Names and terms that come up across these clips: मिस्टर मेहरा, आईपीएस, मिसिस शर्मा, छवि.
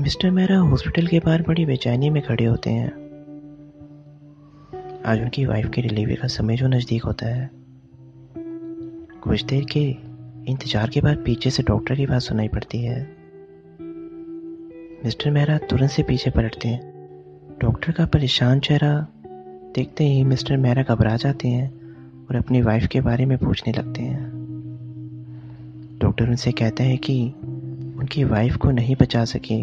मिस्टर मेहरा hospital के बाहर बड़ी बेचैनी में खड़े होते हैं। आज उनकी वाइफ की डिलीवरी का समय जो नज़दीक होता है। कुछ देर के इंतजार के बाद पीछे से डॉक्टर की बात सुनाई पड़ती है। मिस्टर मेहरा तुरंत से पीछे पलटते हैं। डॉक्टर का परेशान चेहरा देखते ही मिस्टर मेहरा घबरा जाते हैं और अपनी वाइफ के बारे में पूछने लगते हैं। डॉक्टर उनसे कहता है कि उनकी वाइफ को नहीं बचा सके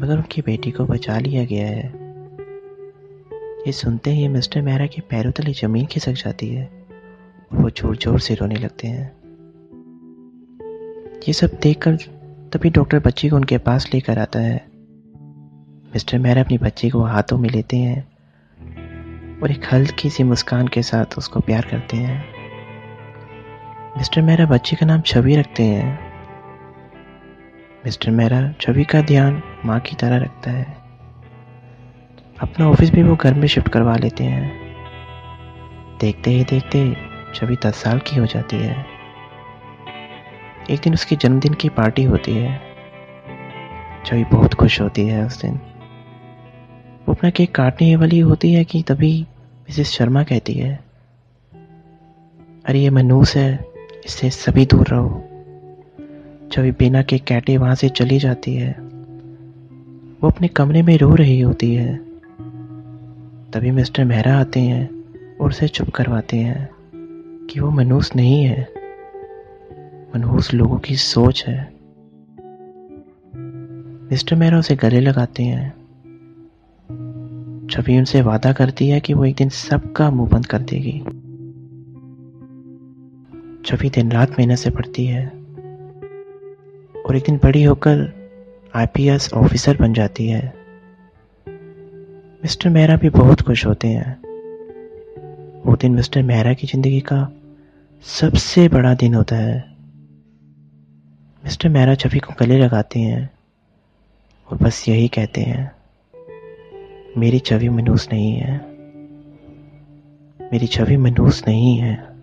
मगर उनकी बेटी को बचा लिया गया है। ये सुनते ही मिस्टर मेहरा के पैरों तले ज़मीन खिसक जाती है और वो जोर जोर से रोने लगते हैं। ये सब देखकर तभी डॉक्टर बच्ची को उनके पास लेकर आता है। मिस्टर मेहरा अपनी बच्ची को हाथों में लेते हैं और एक हल्की सी मुस्कान के साथ उसको प्यार करते हैं। मिस्टर मेहरा बच्ची का नाम छवि रखते हैं। मिस्टर मेहरा छवि का ध्यान माँ की तरह रखता है। अपना ऑफिस भी वो घर में शिफ्ट करवा लेते हैं। देखते ही देखते छवि 10 साल की हो जाती है। एक दिन उसकी जन्मदिन की पार्टी होती है। छवि बहुत खुश होती है उस दिन। वो अपना केक काटने वाली होती है कि तभी मिसिस शर्मा कहती है, अरे ये मनूस है, इससे सभी दूर रहो। छवि बिना केक काटे वहाँ से चली जाती है। वो अपने कमरे में रो रही होती है। तभी मिस्टर मेहरा आते हैं और उसे चुप करवाते हैं कि वो मनहूस नहीं है, मनहूस लोगों की सोच है। मिस्टर मेहरा उसे गले लगाते हैं। छवि उनसे वादा करती है कि वो एक दिन सबका मुंह बंद कर देगी। छवि दिन रात मेहनत से पढ़ती है और एक दिन बड़ी होकर आईपीएस ऑफिसर बन जाती है। मिस्टर मेहरा भी बहुत खुश होते हैं। वो दिन मिस्टर मेहरा की ज़िंदगी का सबसे बड़ा दिन होता है। मिस्टर मेहरा छवि को गले लगाते हैं और बस यही कहते हैं, मेरी छवि मनहूस नहीं है, मेरी छवि मनहूस नहीं है।